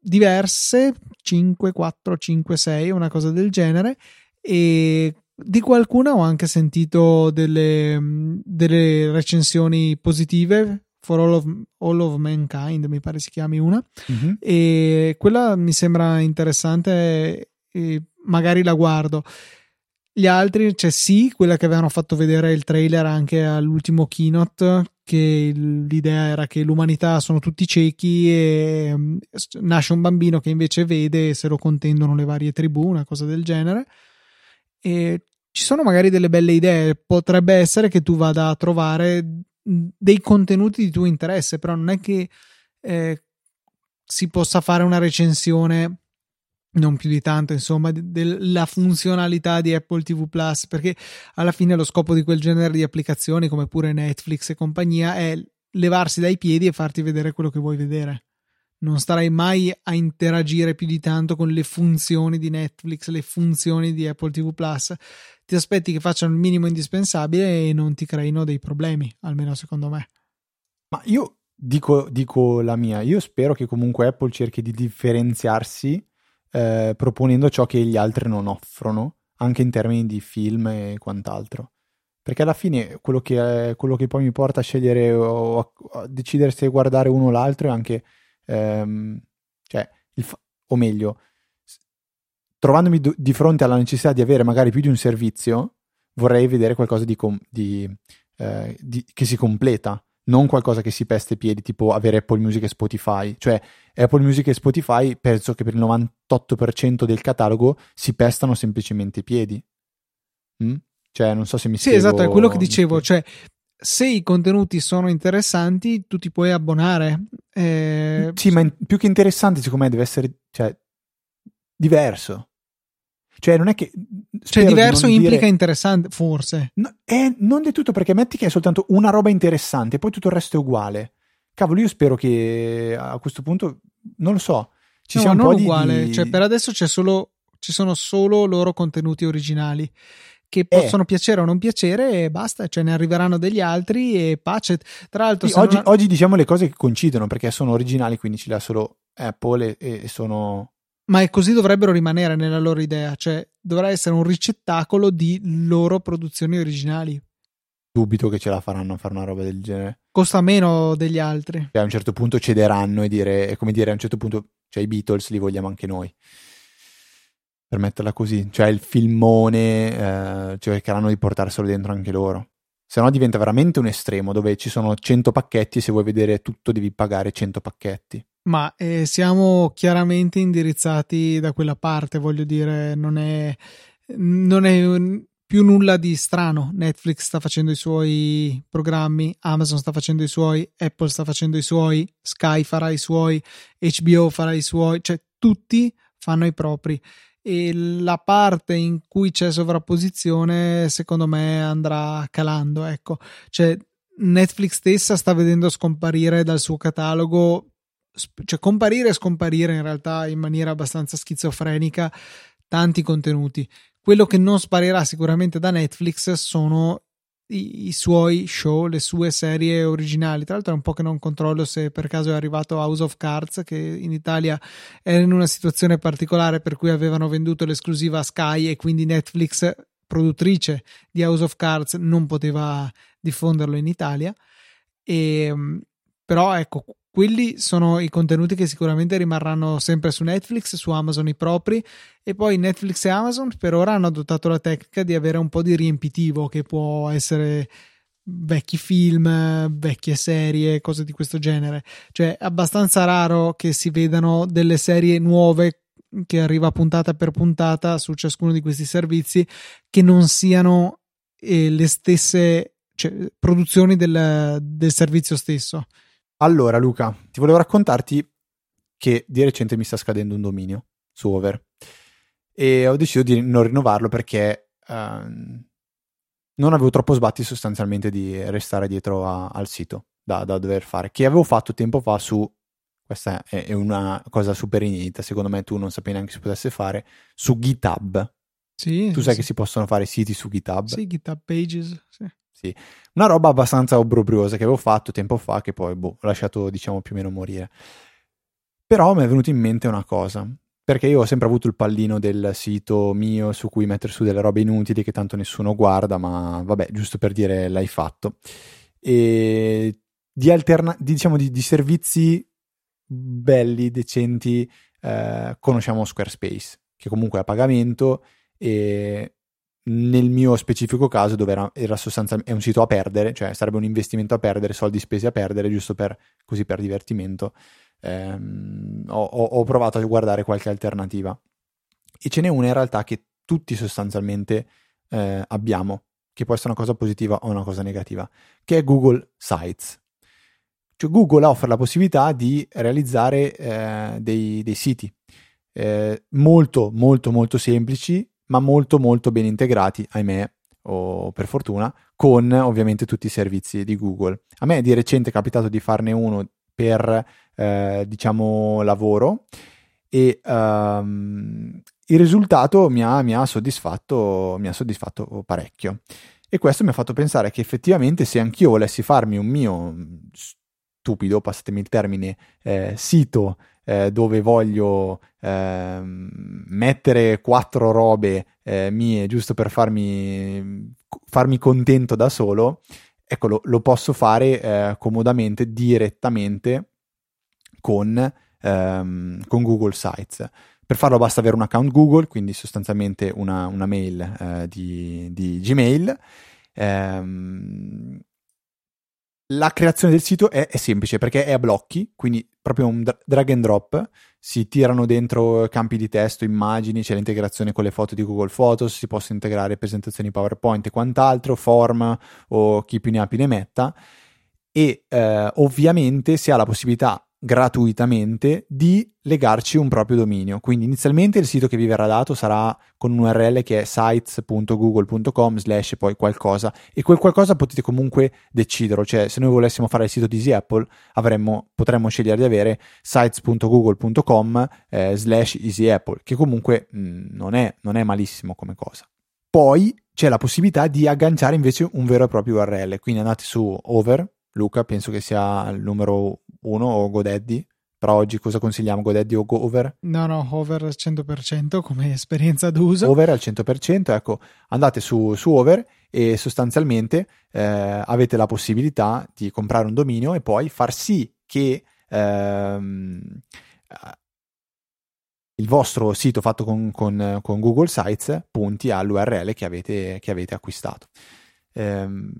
diverse, cinque, quattro, cinque, sei, una cosa del genere, e di qualcuna ho anche sentito delle, delle recensioni positive. For all of, all of Mankind mi pare si chiami una, mm-hmm. e quella mi sembra interessante e magari la guardo. Gli altri, cioè sì, quella che avevano fatto vedere il trailer anche all'ultimo keynote, che l'idea era che l'umanità sono tutti ciechi e nasce un bambino che invece vede e se lo contendono le varie tribù, una cosa del genere. E ci sono magari delle belle idee, potrebbe essere che tu vada a trovare dei contenuti di tuo interesse, però non è che eh, si possa fare una recensione, non più di tanto insomma, della funzionalità di Apple ti vu Plus, perché alla fine lo scopo di quel genere di applicazioni, come pure Netflix e compagnia, è levarsi dai piedi e farti vedere quello che vuoi vedere. Non starai mai a interagire più di tanto con le funzioni di Netflix, le funzioni di Apple ti vu Plus. Ti aspetti che facciano il minimo indispensabile e non ti creino dei problemi, almeno secondo me. Ma io dico, dico la mia, io spero che comunque Apple cerchi di differenziarsi eh, proponendo ciò che gli altri non offrono, anche in termini di film e quant'altro. Perché alla fine quello che, quello che poi mi porta a scegliere o a, a decidere se guardare uno o l'altro è anche... Cioè, il fa- o meglio, trovandomi do- di fronte alla necessità di avere magari più di un servizio, vorrei vedere qualcosa di com- di, eh, di- che si completa, non qualcosa che si peste i piedi, tipo avere Apple Music e Spotify. Cioè Apple Music e Spotify penso che per il novantotto per cento del catalogo si pestano semplicemente i piedi. mm? Cioè non so se mi sì, spiego. Sì, esatto, è quello che dicevo, cioè se i contenuti sono interessanti tu ti puoi abbonare. Eh... Sì, ma in- più che interessante secondo me deve essere, cioè, diverso. Cioè non è che... Cioè diverso di implica dire... interessante, forse. No, è, non di tutto, perché metti che è soltanto una roba interessante e poi tutto il resto è uguale. Cavolo, io spero che a questo punto, non lo so, ci no, sia un non po' uguale. Di... Cioè per adesso c'è solo, ci sono solo loro contenuti originali, che possono eh. piacere o non piacere e basta, cioè ne arriveranno degli altri e pace. Tra l'altro sì, oggi, non... oggi diciamo le cose che coincidono perché sono originali, quindi ce le ha solo Apple e, e sono... Ma è così dovrebbero rimanere nella loro idea, cioè dovrà essere un ricettacolo di loro produzioni originali. Dubito che ce la faranno a fare una roba del genere. Costa meno degli altri. Cioè, a un certo punto cederanno e dire, è come dire a un certo punto, cioè i Beatles li vogliamo anche noi. Per metterla così, cioè il filmone eh, cercheranno di portarselo dentro anche loro, se no diventa veramente un estremo dove ci sono cento pacchetti e se vuoi vedere tutto devi pagare cento pacchetti. Ma eh, siamo chiaramente indirizzati da quella parte, voglio dire, non è, non è più nulla di strano. Netflix sta facendo i suoi programmi, Amazon sta facendo i suoi, Apple sta facendo i suoi, Sky farà i suoi, H B O farà i suoi, cioè tutti fanno i propri. E la parte in cui c'è sovrapposizione secondo me andrà calando, ecco, cioè Netflix stessa sta vedendo scomparire dal suo catalogo, cioè comparire e scomparire in realtà in maniera abbastanza schizofrenica tanti contenuti. Quello che non sparirà sicuramente da Netflix sono i, i suoi show, le sue serie originali. Tra l'altro è un po' che non controllo se per caso è arrivato House of Cards, che in Italia era in una situazione particolare per cui avevano venduto l'esclusiva a Sky e quindi Netflix, produttrice di House of Cards, non poteva diffonderlo in Italia. E, però ecco, quelli sono i contenuti che sicuramente rimarranno sempre su Netflix, su Amazon i propri, e poi Netflix e Amazon per ora hanno adottato la tecnica di avere un po' di riempitivo, che può essere vecchi film, vecchie serie, cose di questo genere. Cioè è abbastanza raro che si vedano delle serie nuove che arriva puntata per puntata su ciascuno di questi servizi che non siano eh, le stesse, cioè, produzioni del, del servizio stesso. Allora Luca, ti volevo raccontarti che di recente mi sta scadendo un dominio su Over e ho deciso di non rinnovarlo perché ehm, non avevo troppo sbatti sostanzialmente di restare dietro a, al sito da, da dover fare, che avevo fatto tempo fa su, questa è, è una cosa super inedita, secondo me tu non sapevi neanche si potesse fare, su GitHub. Sì, tu sai sì. Che si possono fare siti su GitHub? Sì, GitHub Pages, sì. Sì. Una roba abbastanza obbrobriosa che avevo fatto tempo fa, che poi boh, ho lasciato diciamo più o meno morire. Però mi è venuta in mente una cosa, perché io ho sempre avuto il pallino del sito mio su cui mettere su delle robe inutili che tanto nessuno guarda, ma vabbè, giusto per dire l'hai fatto, e di, alterna- di, diciamo, di, di servizi belli, decenti, eh, conosciamo Squarespace, che comunque è a pagamento e nel mio specifico caso, dove era, era sostanzialmente è un sito a perdere, cioè sarebbe un investimento a perdere, soldi spesi a perdere, giusto per così per divertimento, ehm, ho, ho provato a guardare qualche alternativa e ce n'è una in realtà che tutti sostanzialmente eh, abbiamo, che può essere una cosa positiva o una cosa negativa, che è Google Sites. Cioè Google offre la possibilità di realizzare eh, dei, dei siti eh, molto molto molto semplici, ma molto molto ben integrati, ahimè, o per fortuna, con ovviamente tutti i servizi di Google. A me di recente è capitato di farne uno per, eh, diciamo, lavoro e um, il risultato mi ha, mi ha soddisfatto, mi ha soddisfatto parecchio. E questo mi ha fatto pensare che effettivamente se anch'io volessi farmi un mio stupido, passatemi il termine, eh, sito dove voglio eh, mettere quattro robe eh, mie giusto per farmi, farmi contento da solo, ecco, lo, lo posso fare eh, comodamente, direttamente con, ehm, con Google Sites. Per farlo basta avere un account Google, quindi sostanzialmente una, una mail eh, di, di Gmail. Ehm, La creazione del sito è, è semplice perché è a blocchi, quindi proprio un drag and drop, si tirano dentro campi di testo, immagini, c'è l'integrazione con le foto di Google Photos, si possono integrare presentazioni PowerPoint e quant'altro, form o chi più ne ha più ne metta, e eh, ovviamente si ha la possibilità gratuitamente di legarci un proprio dominio, quindi inizialmente il sito che vi verrà dato sarà con un U R L che è sites punto google punto com slash poi qualcosa, e quel qualcosa potete comunque deciderlo, cioè se noi volessimo fare il sito di Easy Apple avremmo, potremmo scegliere di avere sites punto google punto com eh, slash Easy Apple, che comunque mh, non è, non è malissimo come cosa. Poi c'è la possibilità di agganciare invece un vero e proprio U R L, quindi andate su Over, Luca penso che sia il numero uno, o GoDaddy, però oggi cosa consigliamo, GoDaddy o Over? No, no, Over al cento per cento come esperienza d'uso. Over al cento per cento, ecco, andate su, su Over e sostanzialmente eh, avete la possibilità di comprare un dominio e poi far sì che ehm, il vostro sito fatto con, con, con Google Sites punti all'U R L che avete, che avete acquistato. Ehm,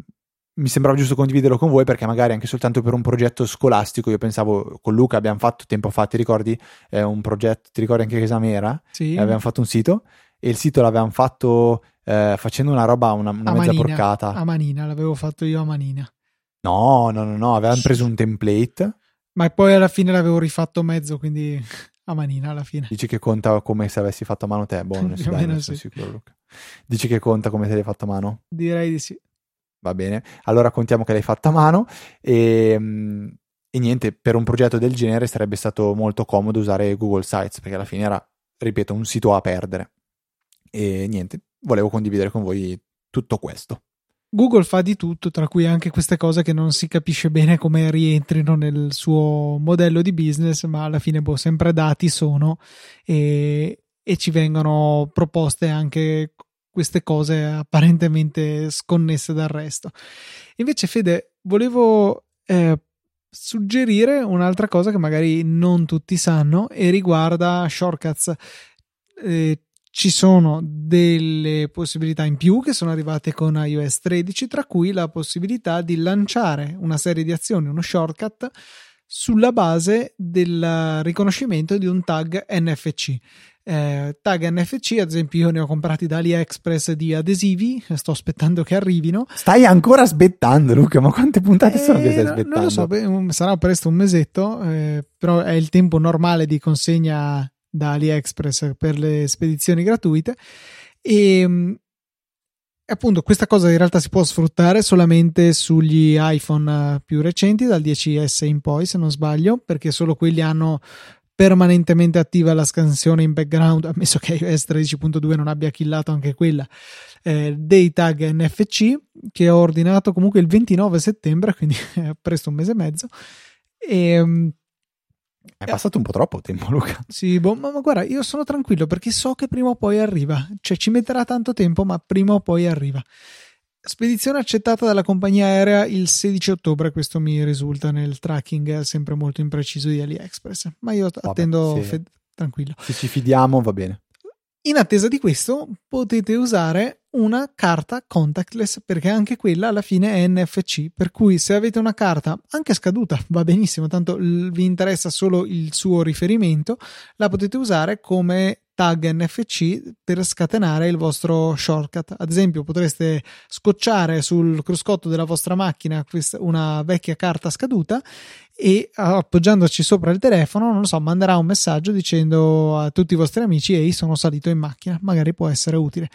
mi sembrava giusto condividerlo con voi perché magari anche soltanto per un progetto scolastico, io pensavo con Luca abbiamo fatto tempo fa, ti ricordi eh, un progetto, ti ricordi anche che esame era? Sì. Eh, abbiamo fatto un sito e il sito l'avevamo fatto eh, facendo una roba, una, una mezza manina, porcata. A manina, l'avevo fatto io a manina. No, no, no, no, avevamo preso un template. Ma poi alla fine l'avevo rifatto mezzo, quindi a manina alla fine. Dici che conta come se avessi fatto a mano te? Boh, non, dai, non sono sì. sicuro Luca. Dici che conta come se l'hai fatto a mano? Direi di sì. Va bene, allora contiamo che l'hai fatta a mano e, e niente, per un progetto del genere sarebbe stato molto comodo usare Google Sites perché alla fine era, ripeto, un sito a perdere. E niente, volevo condividere con voi tutto questo. Google fa di tutto, tra cui anche queste cose che non si capisce bene come rientrino nel suo modello di business, ma alla fine boh, sempre dati sono e, e ci vengono proposte anche queste cose apparentemente sconnesse dal resto. Invece Fede, volevo eh, suggerire un'altra cosa che magari non tutti sanno e riguarda shortcuts. Eh, Ci sono delle possibilità in più che sono arrivate con iOS tredici, tra cui la possibilità di lanciare una serie di azioni, uno shortcut, sulla base del riconoscimento di un tag N F C. Eh, tag N F C, ad esempio, io ne ho comprati da AliExpress di adesivi, sto aspettando che arrivino. Stai ancora aspettando, Luca, ma quante puntate eh, sono che stai aspettando? Non lo so, beh, sarà presto un mesetto, eh, però è il tempo normale di consegna da AliExpress per le spedizioni gratuite, e appunto questa cosa in realtà si può sfruttare solamente sugli iPhone più recenti dal dieci esse in poi, se non sbaglio, perché solo quelli hanno permanentemente attiva la scansione in background, ammesso che iOS tredici punto due non abbia killato anche quella, eh, dei tag N F C, che ho ordinato comunque il ventinove settembre, quindi presto un mese e mezzo. E è passato un po' troppo tempo, Luca. Sì, boh, ma, ma guarda, io sono tranquillo perché so che prima o poi arriva. Cioè, ci metterà tanto tempo, ma prima o poi arriva. Spedizione accettata dalla compagnia aerea il sedici ottobre. Questo mi risulta nel tracking sempre molto impreciso di AliExpress. Ma io Vabbè, attendo sì. fed- tranquillo. Se ci fidiamo, va bene. In attesa di questo, potete usare una carta contactless, perché anche quella alla fine è N F C, per cui se avete una carta anche scaduta va benissimo, tanto vi interessa solo il suo riferimento, la potete usare come tag N F C per scatenare il vostro shortcut. Ad esempio, potreste scocciare sul cruscotto della vostra macchina una vecchia carta scaduta e, appoggiandoci sopra il telefono, non lo so, manderà un messaggio dicendo a tutti i vostri amici: ehi, sono salito in macchina, magari può essere utile.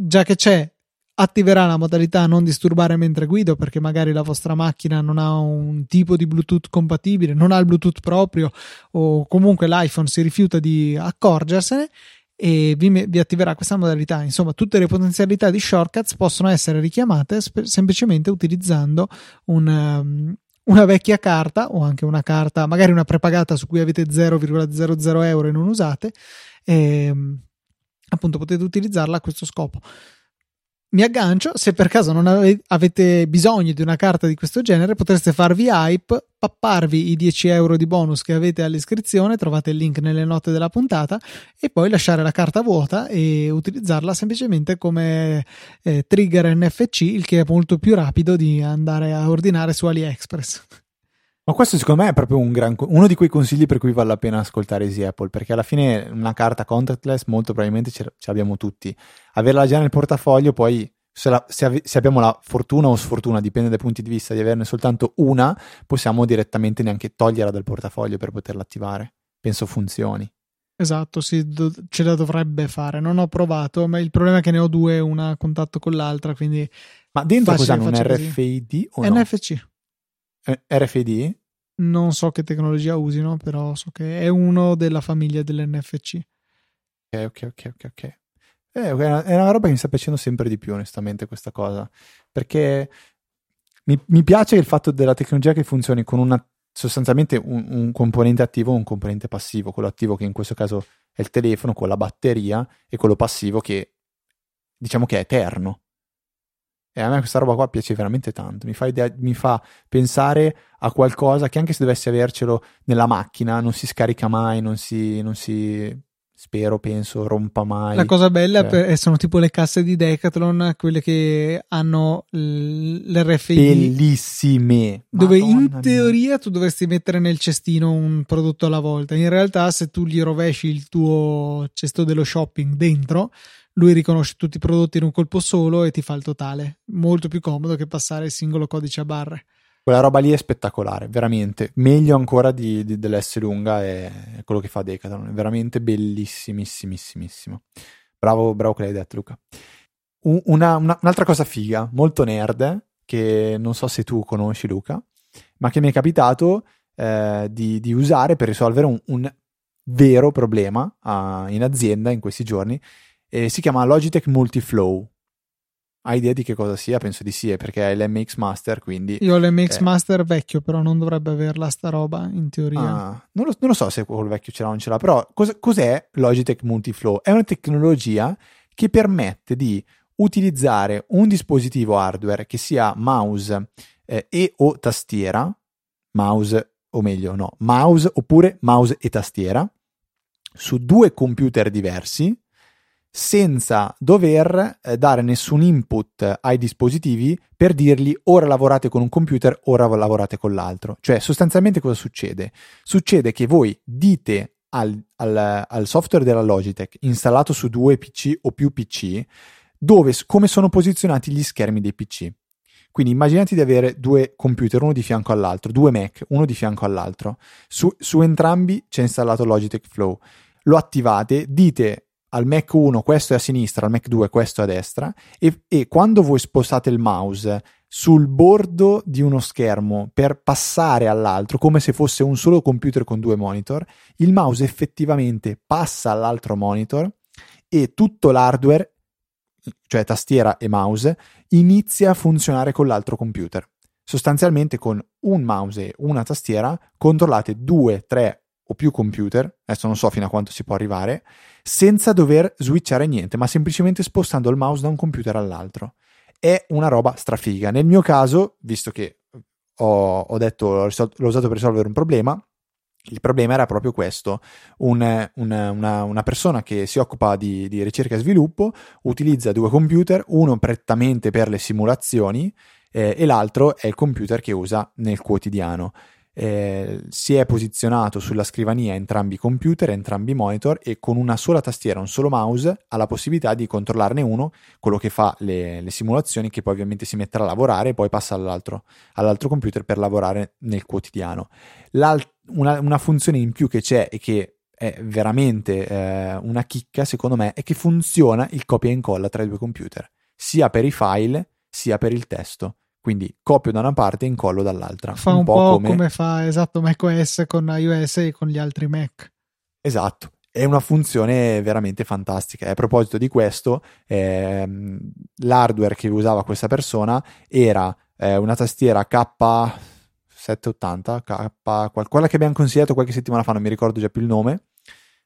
Già che c'è, attiverà la modalità non disturbare mentre guido, perché magari la vostra macchina non ha un tipo di Bluetooth compatibile, non ha il Bluetooth proprio, o comunque l'iPhone si rifiuta di accorgersene, e vi, vi attiverà questa modalità. Insomma, tutte le potenzialità di shortcuts possono essere richiamate sp- semplicemente utilizzando un... Um, una vecchia carta, o anche una carta, magari una prepagata su cui avete zero virgola zero zero euro e non usate, e, appunto, potete utilizzarla a questo scopo. Mi aggancio: se per caso non ave- avete bisogno di una carta di questo genere, potreste farvi hype, papparvi i dieci euro di bonus che avete all'iscrizione, trovate il link nelle note della puntata, e poi lasciare la carta vuota e utilizzarla semplicemente come eh, trigger N F C, il che è molto più rapido di andare a ordinare su AliExpress. Ma questo secondo me è proprio un gran, uno di quei consigli per cui vale la pena ascoltare Easy Apple, perché alla fine una carta contactless molto probabilmente ce l'abbiamo tutti. Averla già nel portafoglio, poi se, la, se, av- se abbiamo la fortuna o sfortuna, dipende dai punti di vista, di averne soltanto una, possiamo direttamente neanche toglierla dal portafoglio per poterla attivare. Penso funzioni. Esatto, sì, do- ce la dovrebbe fare. Non ho provato, ma il problema è che ne ho due, una a contatto con l'altra, quindi... Ma dentro cos'hanno, un R F I D o no? N F C. R F I D? Non so che tecnologia usino, però so che è uno della famiglia dell'N F C. Ok, ok, ok, ok, ok. È una, è una roba che mi sta piacendo sempre di più, onestamente, questa cosa, perché mi, mi piace il fatto della tecnologia che funzioni con una, sostanzialmente un, un componente attivo e un componente passivo, quello attivo che in questo caso è il telefono con la batteria, e quello passivo che diciamo che è eterno. E a me questa roba qua piace veramente tanto, mi fa, idea, mi fa pensare a qualcosa che, anche se dovessi avercelo nella macchina, non si scarica mai, non si, non si spero, penso, rompa mai. La cosa bella cioè. è, sono tipo le casse di Decathlon, quelle che hanno l'R F I D. Bellissime! Dove Madonna in teoria mia. Tu dovresti mettere nel cestino un prodotto alla volta, in realtà se tu gli rovesci il tuo cesto dello shopping dentro, lui riconosce tutti i prodotti in un colpo solo e ti fa il totale. Molto più comodo che passare il singolo codice a barre. Quella roba lì è spettacolare, veramente. Meglio ancora di, di, dell'S lunga è quello che fa Decathlon. È veramente bellissimissimissimo. Bravo, bravo che l'hai detto, Luca. Una, una, un'altra cosa figa, molto nerd, che non so se tu conosci, Luca, ma che mi è capitato eh, di, di usare per risolvere un, un vero problema a, in azienda in questi giorni. Eh, si chiama Logitech Multiflow. Hai idea di che cosa sia? Penso di sì, perché hai l'M X Master, quindi... Io ho l'M X eh. Master vecchio, però non dovrebbe averla sta roba, in teoria. Ah, non, lo, non lo so se quel vecchio ce l'ha o non ce l'ha, però cos, cos'è Logitech Multiflow? È una tecnologia che permette di utilizzare un dispositivo hardware che sia mouse eh, e o tastiera, mouse o meglio no, mouse oppure mouse e tastiera, su due computer diversi, senza dover eh, dare nessun input ai dispositivi per dirgli ora lavorate con un computer, ora lavorate con l'altro. Cioè sostanzialmente cosa succede? Succede che voi dite al, al, al software della Logitech installato su due P C o più P C dove, come sono posizionati gli schermi dei P C. Quindi immaginate di avere due computer, uno di fianco all'altro, due Mac, uno di fianco all'altro. Su, su entrambi c'è installato Logitech Flow. Lo attivate, dite al Mac uno questo è a sinistra, al Mac due questo è a destra, e, e quando voi spostate il mouse sul bordo di uno schermo per passare all'altro, come se fosse un solo computer con due monitor, il mouse effettivamente passa all'altro monitor e tutto l'hardware, cioè tastiera e mouse, inizia a funzionare con l'altro computer. Sostanzialmente con un mouse e una tastiera controllate due, tre o più computer, adesso non so fino a quanto si può arrivare, senza dover switchare niente, ma semplicemente spostando il mouse da un computer all'altro. È una roba strafiga. Nel mio caso, visto che ho, ho detto, l'ho usato per risolvere un problema, il problema era proprio questo. Un, un, una, una persona che si occupa di, di ricerca e sviluppo utilizza due computer, uno prettamente per le simulazioni eh, e l'altro è il computer che usa nel quotidiano. Eh, si è posizionato sulla scrivania entrambi i computer, entrambi i monitor, e con una sola tastiera, un solo mouse, ha la possibilità di controllarne uno, quello che fa le, le simulazioni, che poi ovviamente si metterà a lavorare e poi passa all'altro, all'altro computer per lavorare nel quotidiano. L'al- una, una funzione in più che c'è e che è veramente eh, una chicca secondo me è che funziona il copia e incolla tra i due computer, sia per i file sia per il testo. Quindi copio da una parte e incollo dall'altra. Fa un, un po', po' come... come fa esatto macOS con iOS e con gli altri Mac. Esatto, è una funzione veramente fantastica. E a proposito di questo, ehm, l'hardware che usava questa persona era eh, una tastiera K settecentottanta, K, quella che abbiamo consigliato qualche settimana fa, non mi ricordo già più il nome,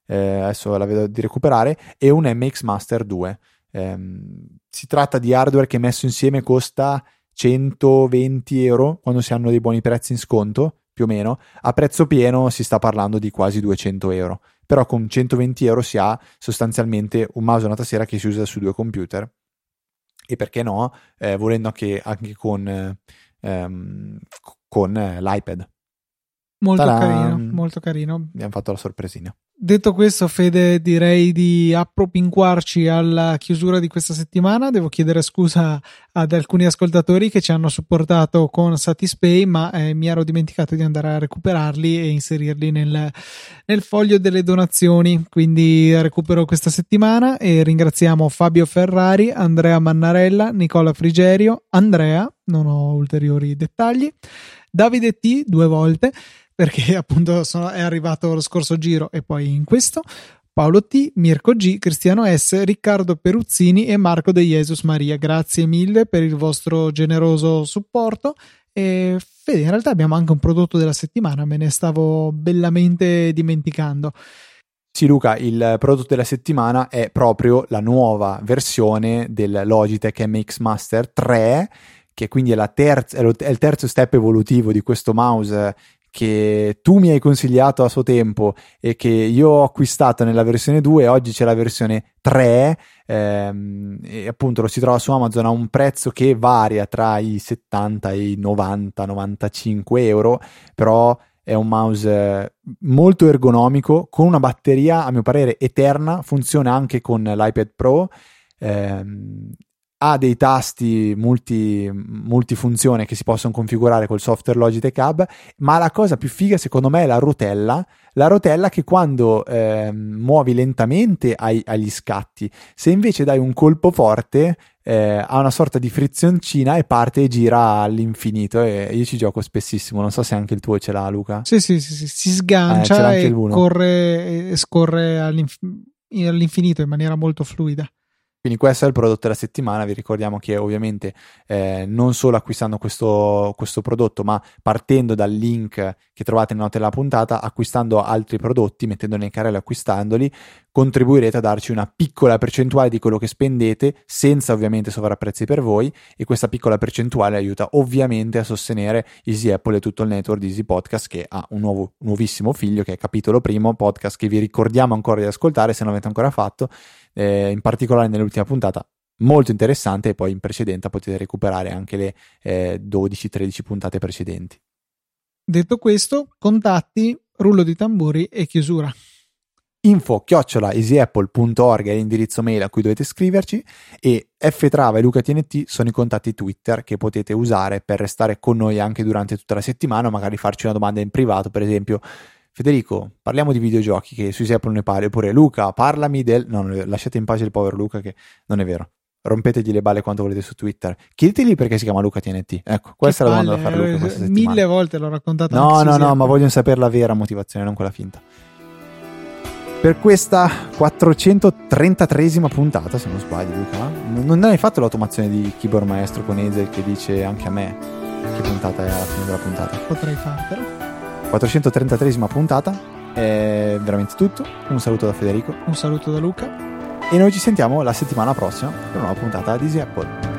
eh, adesso la vedo di recuperare, e un M X Master due. Eh, si tratta di hardware che messo insieme costa centoventi euro quando si hanno dei buoni prezzi in sconto, più o meno a prezzo pieno si sta parlando di quasi duecento euro, però con centoventi euro si ha sostanzialmente un mouse e una tastiera che si usa su due computer, e perché no eh, volendo anche, anche con ehm, con l'iPad. Molto Ta-da! carino, molto carino. Abbiamo fatto la sorpresina. Detto questo, Fede, direi di appropinquarci alla chiusura di questa settimana. Devo chiedere scusa ad alcuni ascoltatori che ci hanno supportato con Satispay, ma eh, mi ero dimenticato di andare a recuperarli e inserirli nel, nel foglio delle donazioni, quindi recupero questa settimana. E ringraziamo Fabio Ferrari, Andrea Mannarella, Nicola Frigerio, Andrea, non ho ulteriori dettagli, Davide T due volte perché appunto sono, è arrivato lo scorso giro e poi in questo, Paolo T, Mirko G, Cristiano S, Riccardo Peruzzini e Marco De Jesus Maria. Grazie mille per il vostro generoso supporto. E Fede, in realtà abbiamo anche un prodotto della settimana, me ne stavo bellamente dimenticando. Sì Luca, il prodotto della settimana è proprio la nuova versione del Logitech M X Master tre, che quindi è, la terza, è, lo, è il terzo step evolutivo di questo mouse che tu mi hai consigliato a suo tempo e che io ho acquistato nella versione due. Oggi c'è la versione tre ehm, e appunto lo si trova su Amazon a un prezzo che varia tra i settanta e i novanta novantacinque euro, però è un mouse molto ergonomico con una batteria a mio parere eterna, funziona anche con l'iPad Pro, ehm, ha dei tasti multi, multifunzione che si possono configurare col software Logitech Hub, ma la cosa più figa secondo me è la rotella, la rotella che quando eh, muovi lentamente hai, agli scatti, se invece dai un colpo forte eh, ha una sorta di frizioncina e parte e gira all'infinito, e io ci gioco spessissimo, non so se anche il tuo ce l'ha Luca. Sì sì sì, sì. Si sgancia eh, e corre, e scorre all'inf- all'infinito in maniera molto fluida. Quindi questo è il prodotto della settimana. Vi ricordiamo che ovviamente eh, non solo acquistando questo, questo prodotto, ma partendo dal link che trovate nella nota della puntata, acquistando altri prodotti, mettendoli in carrello e acquistandoli, contribuirete a darci una piccola percentuale di quello che spendete, senza ovviamente sovrapprezzi per voi, e questa piccola percentuale aiuta ovviamente a sostenere Easy Apple e tutto il network di Easy Podcast, che ha un nuovo, nuovissimo figlio, che è capitolo primo, podcast che vi ricordiamo ancora di ascoltare se non l'avete ancora fatto, eh, in particolare nell'ultima puntata, molto interessante, e poi in precedenza potete recuperare anche le eh, dodici tredici puntate precedenti. Detto questo, contatti, rullo di tamburi e chiusura. info chiocciola easyapple punto org è l'indirizzo mail a cui dovete scriverci, e ftrava e lucatnt sono i contatti Twitter che potete usare per restare con noi anche durante tutta la settimana, magari farci una domanda in privato, per esempio Federico, parliamo di videogiochi, che su Easy Apple ne parli, oppure Luca, parlami del... no, lasciate in pace il povero Luca, che non è vero, rompetegli le balle quanto volete su Twitter, chiedetegli perché si chiama Luca T N T. Ecco, questa che è la domanda palle, da fare Luca questa settimana. Mille volte l'ho raccontata. No, no, no, ma vogliono sapere la vera motivazione, non quella finta. Per questa quattrocentotrentatreesima puntata, se non sbaglio, Luca, non hai fatto l'automazione di Keyboard Maestro con Ezel che dice anche a me che puntata è alla fine della puntata? Potrei fartelo. quattrocentotrentatreesima puntata, è veramente tutto. Un saluto da Federico. Un saluto da Luca. E noi ci sentiamo la settimana prossima per una nuova puntata di Easy Apple.